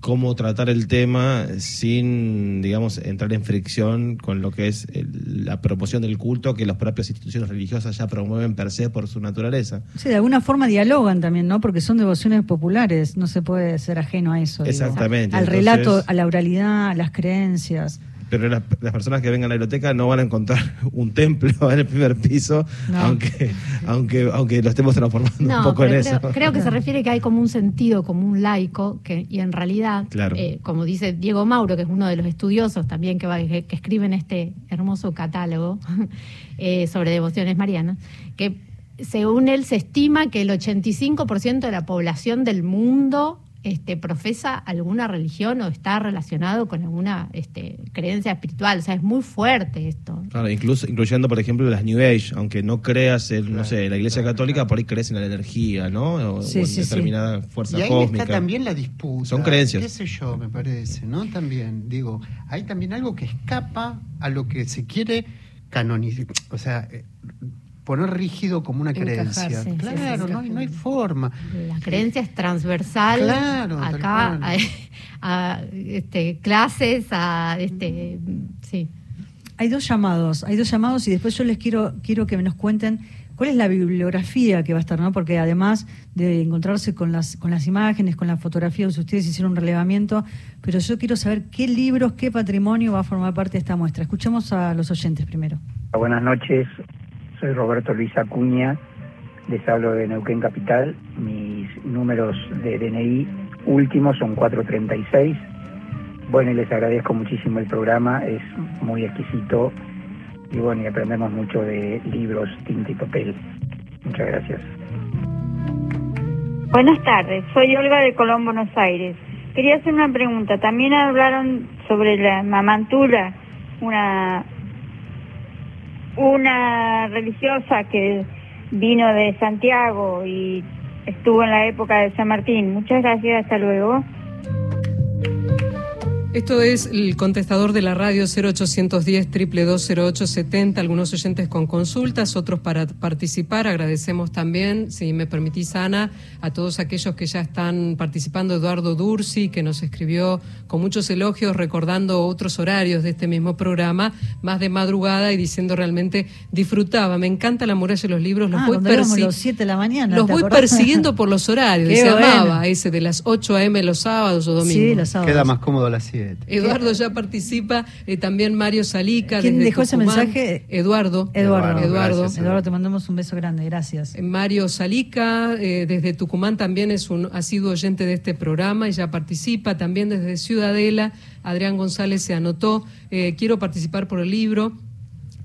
cómo tratar el tema sin, digamos, entrar en fricción con lo que es la promoción del culto que las propias instituciones religiosas ya promueven per se por su naturaleza. Sí, de alguna forma dialogan también, ¿no? Porque son devociones populares, no se puede ser ajeno a eso. Exactamente. Al relato, a la oralidad, a las creencias. Pero las personas que vengan a la biblioteca no van a encontrar un templo en el primer piso, no. aunque lo estemos transformando un poco en eso. Creo que se refiere que hay como un sentido, como un laico, y en realidad, claro. Como dice Diego Mauro, que es uno de los estudiosos también que escribe en este hermoso catálogo sobre devociones marianas, que según él se estima que el 85% de la población del mundo profesa alguna religión o está relacionado con alguna creencia espiritual. O sea, es muy fuerte esto. Claro, incluyendo, por ejemplo, las New Age. Aunque no creas, la Iglesia Católica, por ahí crees en la energía, ¿no? O en determinada fuerza cósmica. Y ahí está también la disputa. Son creencias. Qué sé yo, me parece, ¿no? También, digo, hay también algo que escapa a lo que se quiere canonizar. O sea... poner rígido como una creencia. Claro, sí, no hay forma. La creencia es transversal. Claro, acá a clases, sí. Hay dos llamados y después yo les quiero que nos cuenten cuál es la bibliografía que va a estar, ¿no? Porque además de encontrarse con las imágenes, con las fotografías, ustedes hicieron un relevamiento, pero yo quiero saber qué libros, qué patrimonio va a formar parte de esta muestra. Escuchemos a los oyentes primero. Buenas noches. Soy Roberto Luis Acuña, les hablo de Neuquén Capital. Mis números de DNI últimos son 436. Bueno, y les agradezco muchísimo el programa, es muy exquisito. Y bueno, y aprendemos mucho de libros, tinta y papel. Muchas gracias. Buenas tardes, soy Olga de Colón, Buenos Aires. Quería hacer una pregunta. También hablaron sobre la mamantula, una religiosa que vino de Santiago y estuvo en la época de San Martín. Muchas gracias, hasta luego. Esto es el contestador de la radio 0810-222-0870. Algunos oyentes con consultas, otros para participar. Agradecemos también, si me permitís, Ana, a todos aquellos que ya están participando. Eduardo Dursi, que nos escribió con muchos elogios, recordando otros horarios de este mismo programa, más de madrugada, y diciendo realmente disfrutaba. Me encanta La Muralla de los Libros. Los voy los 7 de la mañana. Los voy persiguiendo por los horarios. Qué se amaba ese de las 8 a.m. los sábados o domingos. Sí, los sábados. Queda más cómodo las 7. Eduardo ya participa, también Mario Salica. ¿Quién desde dejó Tucumán ese mensaje? Eduardo, te mandamos un beso grande, gracias. Mario Salica, desde Tucumán, también es un asiduo oyente de este programa y ya participa. También desde Ciudadela, Adrián González se anotó. Quiero participar por el libro.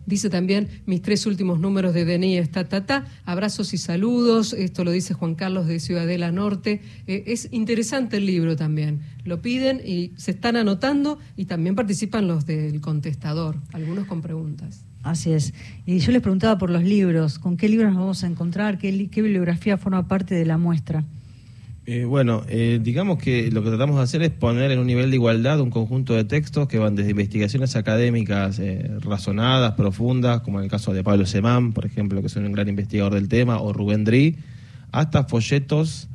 Dice también, mis 3 últimos números de DNI está abrazos y saludos. Esto lo dice Juan Carlos de Ciudadela Norte. Es interesante el libro también. Lo piden y se están anotando, y también participan los del contestador, algunos con preguntas. Así es. Y yo les preguntaba por los libros. ¿Con qué libros nos vamos a encontrar? ¿Qué bibliografía forma parte de la muestra? Digamos que lo que tratamos de hacer es poner en un nivel de igualdad un conjunto de textos que van desde investigaciones académicas razonadas, profundas, como en el caso de Pablo Semán, por ejemplo, que es un gran investigador del tema, o Rubén Drí, hasta folletos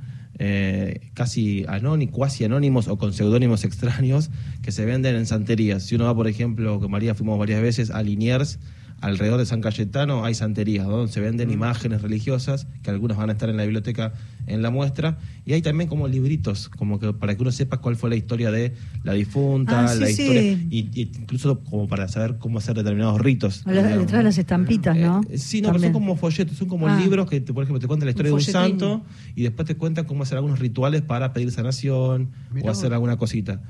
cuasi anónimos o con seudónimos extraños que se venden en santerías. Si uno va, por ejemplo, con María fuimos varias veces a Liniers, alrededor de San Cayetano hay santerías, ¿no?, donde se venden imágenes religiosas, que algunas van a estar en la biblioteca en la muestra, y hay también como libritos, como que para que uno sepa cuál fue la historia de la difunta, historia, y incluso como para saber cómo hacer determinados ritos. Detrás de las estampitas, ¿no? Pero son como folletos, son como libros que, por ejemplo, te cuentan la historia de un santo, y después te cuentan cómo hacer algunos rituales para pedir sanación, o hacer alguna cosita.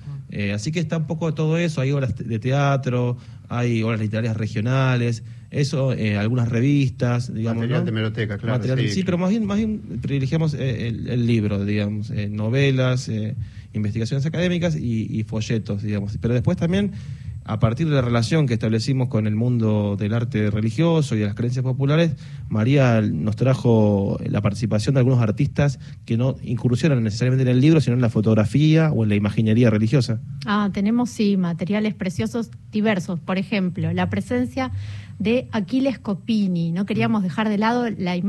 Así que está un poco de todo eso, hay obras de teatro, hay obras literarias regionales, eso, algunas revistas, digamos, material, ¿no?, de hemeroteca, claro. Pero más bien privilegiamos el libro, digamos, novelas, investigaciones académicas y folletos, digamos. Pero después también, a partir de la relación que establecimos con el mundo del arte religioso y de las creencias populares, María nos trajo la participación de algunos artistas que no incursionan necesariamente en el libro, sino en la fotografía o en la imaginería religiosa. Tenemos, materiales preciosos diversos. Por ejemplo, la presencia de Aquiles Copini. No queríamos dejar de lado la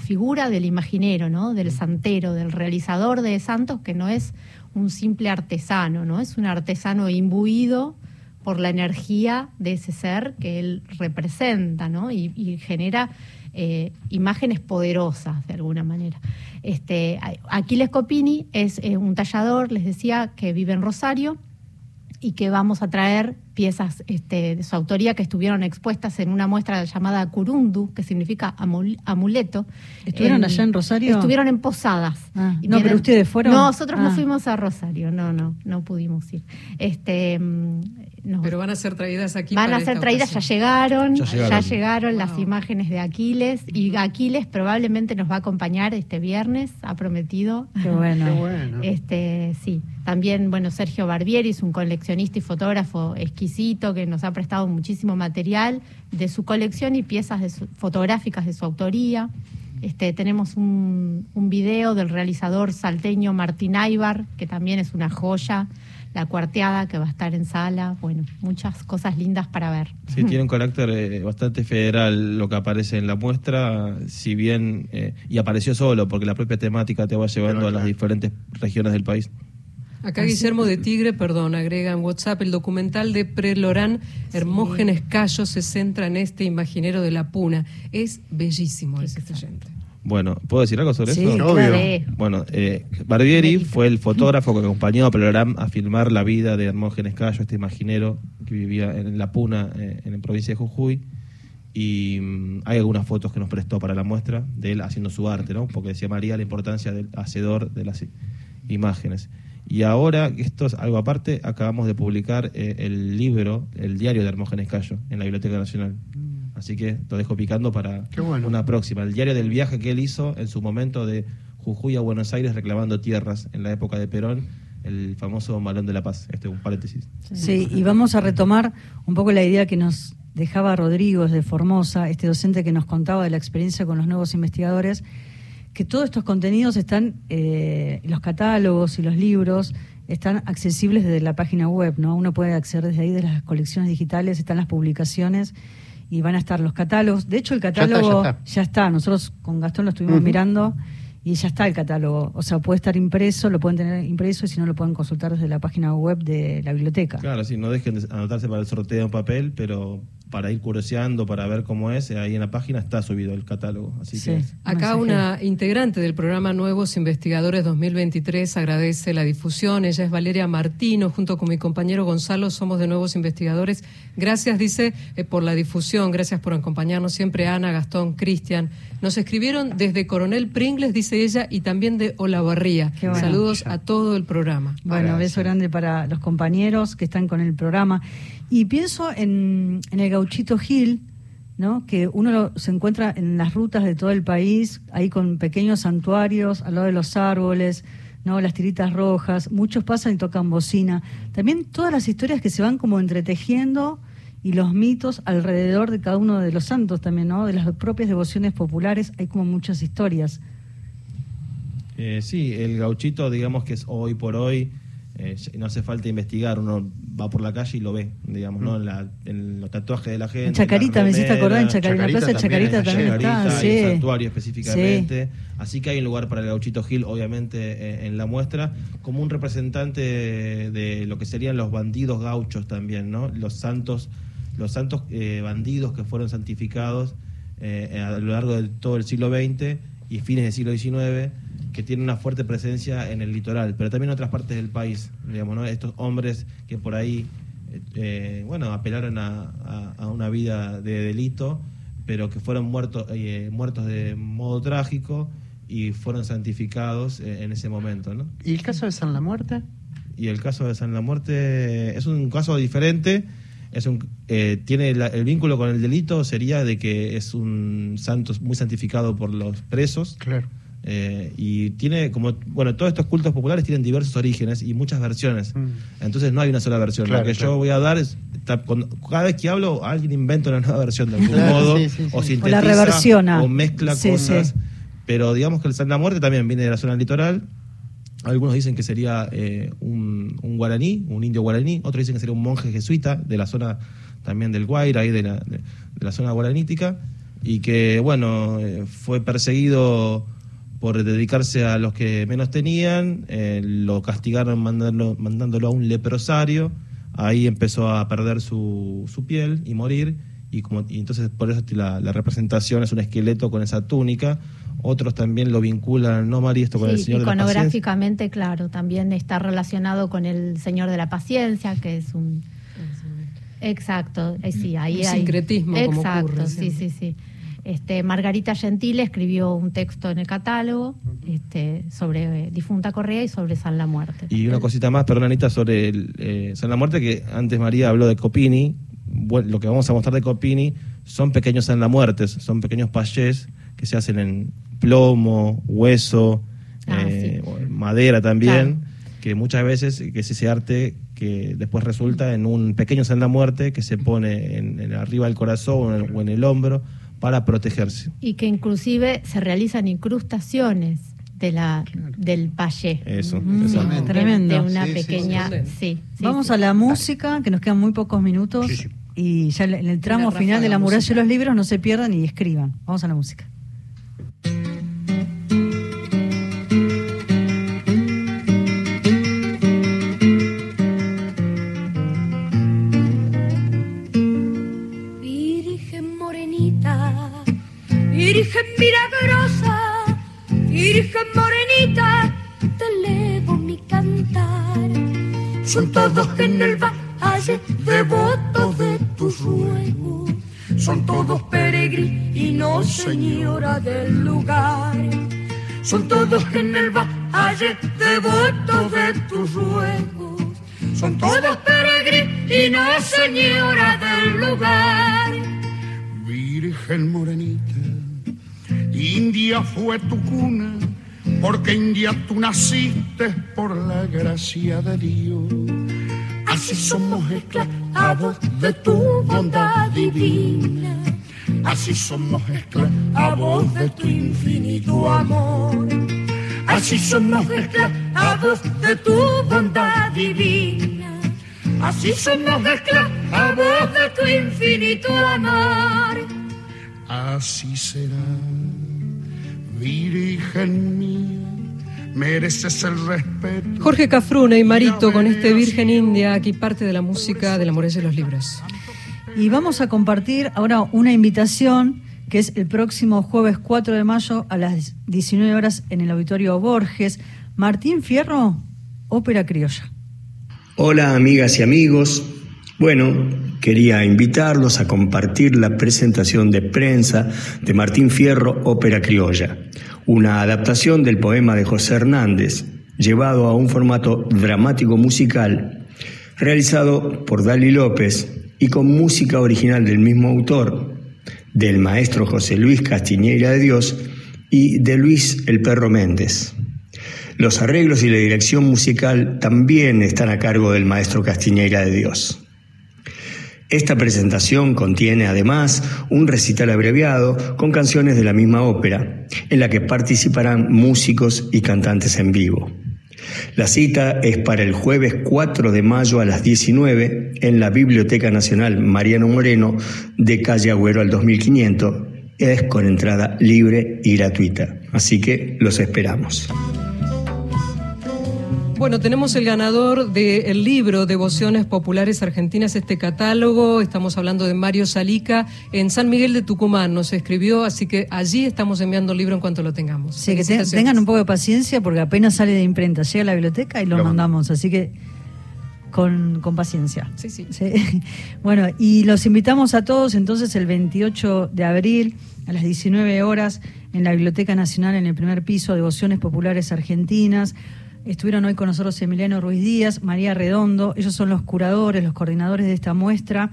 figura del imaginero, ¿no?, del santero, del realizador de santos, que no es un simple artesano, ¿no?, es un artesano imbuido por la energía de ese ser que él representa, ¿no?, y genera imágenes poderosas de alguna manera. Aquiles Copini es un tallador, les decía, que vive en Rosario, y que vamos a traer piezas de su autoría que estuvieron expuestas en una muestra llamada Curundu, que significa amuleto. ¿Estuvieron allá en Rosario? Estuvieron en Posadas. Pero ustedes fueron. No, nosotros no fuimos a Rosario, no pudimos ir. Pero van a ser traídas aquí. Van a ser traídas, ya llegaron las imágenes de Aquiles, y Aquiles probablemente nos va a acompañar este viernes, ha prometido. Qué bueno. Sí. También, Sergio Barbieri es un coleccionista y fotógrafo exquisito que nos ha prestado muchísimo material de su colección y piezas fotográficas de su autoría. Tenemos un video del realizador salteño Martín Aybar, que también es una joya. La cuarteada, que va a estar en sala, muchas cosas lindas para ver. Sí, tiene un carácter bastante federal lo que aparece en la muestra, si bien, y apareció solo, porque la propia temática te va llevando a las diferentes regiones del país. Acá Guillermo de Tigre, agrega en WhatsApp, el documental de Prelorán, Hermógenes Cayo, se centra en este imaginero de la Puna. Es bellísimo ese oyente. ¿Puedo decir algo sobre eso? Sí, obvio. Barbieri fue el fotógrafo que acompañó a Prelorán a filmar la vida de Hermógenes Cayo, este imaginero que vivía en La Puna, en la provincia de Jujuy, y hay algunas fotos que nos prestó para la muestra de él haciendo su arte, ¿no? Porque decía María la importancia del hacedor de las imágenes. Y ahora, esto es algo aparte, acabamos de publicar el libro, el diario de Hermógenes Cayo, en la Biblioteca Nacional. Así que lo dejo picando para una próxima. El diario del viaje que él hizo en su momento de Jujuy a Buenos Aires reclamando tierras en la época de Perón, el famoso Malón de la Paz. Este es un paréntesis. Sí, y vamos a retomar un poco la idea que nos dejaba Rodrigo de Formosa, este docente que nos contaba de la experiencia con los nuevos investigadores, que todos estos contenidos están, los catálogos y los libros, están accesibles desde la página web, ¿no? Uno puede acceder desde ahí, desde las colecciones digitales, están las publicaciones y van a estar los catálogos. De hecho, el catálogo ya está. Nosotros con Gastón lo estuvimos mirando y ya está el catálogo. O sea, puede estar impreso, lo pueden tener impreso, y si no, lo pueden consultar desde la página web de la biblioteca. Claro, sí, no dejen de anotarse para el sorteo en papel, pero para ir curioseando, para ver cómo es, ahí en la página está subido el catálogo. Así sí, que acá una integrante del programa Nuevos Investigadores 2023 agradece la difusión. Ella es Valeria Martino, junto con mi compañero Gonzalo, somos de Nuevos Investigadores. Gracias, dice, por la difusión, gracias por acompañarnos siempre, Ana, Gastón, Cristian. Nos escribieron desde Coronel Pringles, dice ella, y también de Olavarría. Bueno. Saludos a todo el programa. Bueno, beso grande para los compañeros que están con el programa. Y pienso en el Gauchito Gil, ¿no? Que uno se encuentra en las rutas de todo el país, ahí con pequeños santuarios al lado de los árboles, ¿no? Las tiritas rojas, muchos pasan y tocan bocina. También todas las historias que se van como entretejiendo y los mitos alrededor de cada uno de los santos también, ¿no? De las propias devociones populares hay como muchas historias. Sí, el gauchito, digamos que es hoy por hoy. No hace falta investigar, uno va por la calle y lo ve, digamos, ¿no? En los tatuajes de la gente. En Chacarita, me hiciste acordar, en Chacarita, la plaza de Chacarita también está. Sí. El santuario específicamente. Sí. Así que hay un lugar para el Gauchito Gil, obviamente, en la muestra, como un representante de lo que serían los bandidos gauchos también, ¿no? Los santos bandidos que fueron santificados a lo largo de todo el siglo XX y fines del siglo XIX, que tiene una fuerte presencia en el litoral, pero también en otras partes del país, digamos, ¿no? Estos hombres que por ahí, apelaron a una vida de delito, pero que fueron muertos de modo trágico y fueron santificados en ese momento, ¿no? ¿Y el caso de San La Muerte? Y el caso de San La Muerte es un caso diferente, tiene el vínculo con el delito, sería de que es un santo muy santificado por los presos. Claro. Y tiene todos estos cultos populares tienen diversos orígenes y muchas versiones. Entonces no hay una sola versión. Claro, lo que yo voy a dar es, cada vez que hablo, alguien inventa una nueva versión de algún modo, o sintetiza, o la reversiona, o mezcla cosas. Sí. Pero digamos que el San La Muerte también viene de la zona litoral. Algunos dicen que sería un guaraní, un indio guaraní. Otros dicen que sería un monje jesuita de la zona también del Guaira, ahí de la zona guaranítica. Y que, fue perseguido por dedicarse a los que menos tenían, lo castigaron mandándolo a un leprosario, ahí empezó a perder su piel y morir, y entonces por eso la representación es un esqueleto con esa túnica. Otros también lo vinculan, ¿no, Mari? Esto con el Señor de la Paciencia. Iconográficamente, claro, también está relacionado con el Señor de la Paciencia, que es un... Exacto, sí, ahí hay... sincretismo, exacto, como ocurre. Exacto, sí. Margarita Gentile escribió un texto en el catálogo sobre difunta Correa y sobre San La Muerte. Y una cosita más, perdón, Anita, sobre San La Muerte, que antes María habló de Copini. Bueno, lo que vamos a mostrar de Copini son pequeños San La Muertes, son pequeños payés que se hacen en plomo, hueso, madera también, claro. Que muchas veces es ese arte que después resulta en un pequeño San La Muerte que se pone arriba del corazón o en el hombro, para protegerse. Y que inclusive se realizan incrustaciones del payé. Eso, tremendo. De una pequeña... Sí, vamos a la música, que nos quedan muy pocos minutos, y ya en el tramo final de La Muralla de los Libros no se pierdan y escriban. Vamos a la música. Virgen milagrosa, virgen morenita, te elevo mi cantar. Son todos en el valle devotos de tus ruegos, son todos oh señora del lugar. Son todos en el valle devotos de tus ruegos, son todos peregrinos, señora del lugar. Virgen morenita, India fue tu cuna, porque India tú naciste por la gracia de Dios. Así somos esclavos de tu bondad divina, así somos esclavos de tu infinito amor. Así somos esclavos de tu bondad divina, así somos esclavos de tu infinito amor. Así será, Virgen mía, mereces el respeto. Jorge Cafruna y Marito con este Virgen India, aquí parte de la música de La Muralla de los Libros. Y vamos a compartir ahora una invitación que es el próximo jueves 4 de mayo a las 19 horas en el Auditorio Borges. Martín Fierro, Ópera Criolla. Hola amigas y amigos. Bueno, quería invitarlos a compartir la presentación de prensa de Martín Fierro, Ópera Criolla, una adaptación del poema de José Hernández, llevado a un formato dramático musical, realizado por Dali López, y con música original del mismo autor, del maestro José Luis Castiñeira de Dios y de Luis El Perro Méndez. Los arreglos y la dirección musical también están a cargo del maestro Castiñeira de Dios. Esta presentación contiene además un recital abreviado con canciones de la misma ópera, en la que participarán músicos y cantantes en vivo. La cita es para el jueves 4 de mayo a las 19 en la Biblioteca Nacional Mariano Moreno de Calle Agüero al 2500. Es con entrada libre y gratuita, así que los esperamos. Bueno, tenemos el ganador del libro Devociones Populares Argentinas, este catálogo. Estamos hablando de Mario Salica, en San Miguel de Tucumán nos escribió, así que allí estamos enviando el libro en cuanto lo tengamos. Sí, que tengan un poco de paciencia porque apenas sale de imprenta, llega a la biblioteca y lo mandamos, así que con paciencia. Sí. Bueno, y los invitamos a todos entonces el 28 de abril a las 19 horas en la Biblioteca Nacional, en el primer piso, Devociones Populares Argentinas. Estuvieron hoy con nosotros Emiliano Ruiz Díaz, María Redondo, ellos son los curadores, los coordinadores de esta muestra.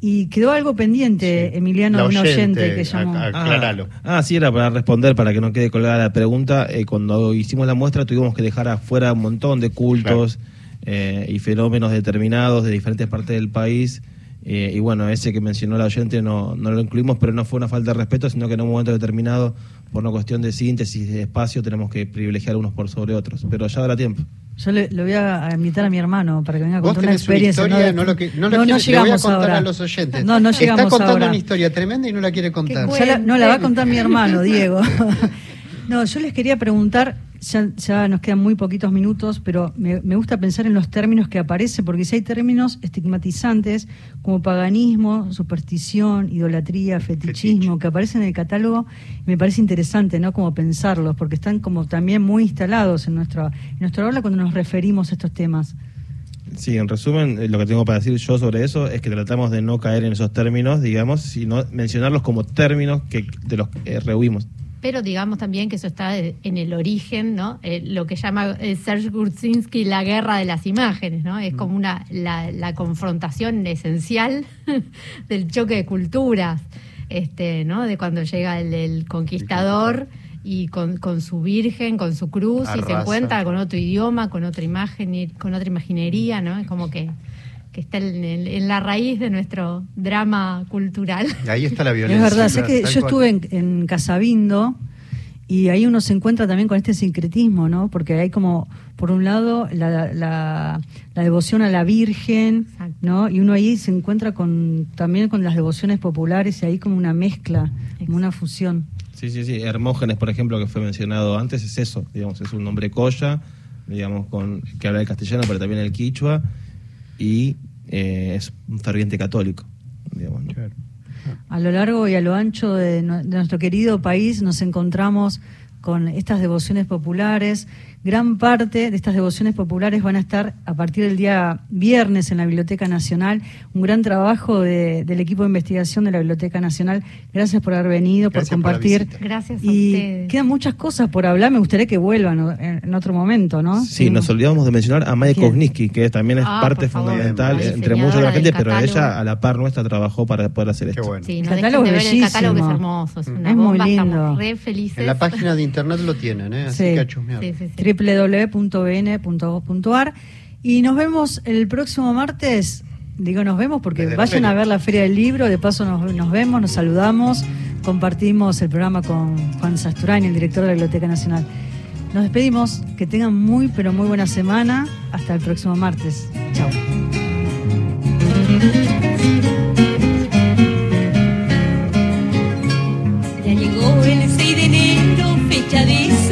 Y quedó algo pendiente, sí. Emiliano, de un oyente que llamó. Aclaralo. Sí, era para responder, para que no quede colgada la pregunta. Cuando hicimos la muestra tuvimos que dejar afuera un montón de cultos, claro, y fenómenos determinados de diferentes partes del país. Y bueno, ese que mencionó la oyente no lo incluimos, pero no fue una falta de respeto, sino que en un momento determinado, por una cuestión de síntesis de espacio, tenemos que privilegiar unos por sobre otros, pero ya habrá tiempo. Yo le voy a invitar a mi hermano para que venga a contar una experiencia. Historia, no voy a contar ahora a los oyentes. No llegamos ahora. Está contando ahora una historia tremenda y no la quiere contar. No la va a contar mi hermano, Diego. No, yo les quería preguntar, ya nos quedan muy poquitos minutos, pero me gusta pensar en los términos que aparecen, porque si hay términos estigmatizantes como paganismo, superstición, idolatría, fetichismo, que aparecen en el catálogo, me parece interesante, ¿no?, como pensarlos, porque están como también muy instalados en nuestra habla cuando nos referimos a estos temas. Sí, en resumen, lo que tengo para decir yo sobre eso es que tratamos de no caer en esos términos, digamos, sino mencionarlos como términos que de los que rehuimos. Pero digamos también que eso está en el origen, ¿no? Lo que llama Serge Gursinski la guerra de las imágenes, ¿no? Es como la confrontación esencial del choque de culturas, ¿no? De cuando llega el conquistador y con su virgen, con su cruz, arrasa, y se encuentra con otro idioma, con otra imagen, y con otra imaginería, ¿no? Es como que está en la raíz de nuestro drama cultural. Ahí está la violencia. Es verdad, sé que yo estuve en Casabindo y ahí uno se encuentra también con este sincretismo, ¿no? Porque hay como, por un lado, la devoción a la Virgen, exacto, ¿no? Y uno ahí se encuentra también con las devociones populares y ahí como una mezcla, exacto, como una fusión. Sí. Hermógenes, por ejemplo, que fue mencionado antes, es eso, digamos, es un nombre colla, digamos, que habla el castellano, pero también el quichua, y es un ferviente católico, digamos, ¿no? Claro. A lo largo y a lo ancho de nuestro querido país nos encontramos con estas devociones populares. Gran parte de estas devociones populares van a estar a partir del día viernes en la Biblioteca Nacional. Un gran trabajo del equipo de investigación de la Biblioteca Nacional. Gracias por haber venido, gracias por compartir. Gracias a ustedes. Quedan muchas cosas por hablar, me gustaría que vuelvan en otro momento, ¿no? Sí, nos olvidamos de mencionar a Maya Kosniski, que también es parte fundamental, entre muchos de la gente, pero ella a la par nuestra trabajó para poder hacer esto. Qué bueno. Sí, no el catálogo es bellísimo. El catálogo es hermoso, es una bomba, muy lindo. Estamos re felices. En la página de internet lo tienen, ¿eh? Así que a chusmear. Sí. www.bn.gov.ar y nos vemos el próximo martes, digo nos vemos porque vayan a ver la Feria del Libro, de paso nos vemos, nos saludamos, compartimos el programa con Juan Sasturain, el director de la Biblioteca Nacional. Nos despedimos, que tengan muy pero muy buena semana, hasta el próximo martes. Chao. Ya llegó el 6 de enero, fecha de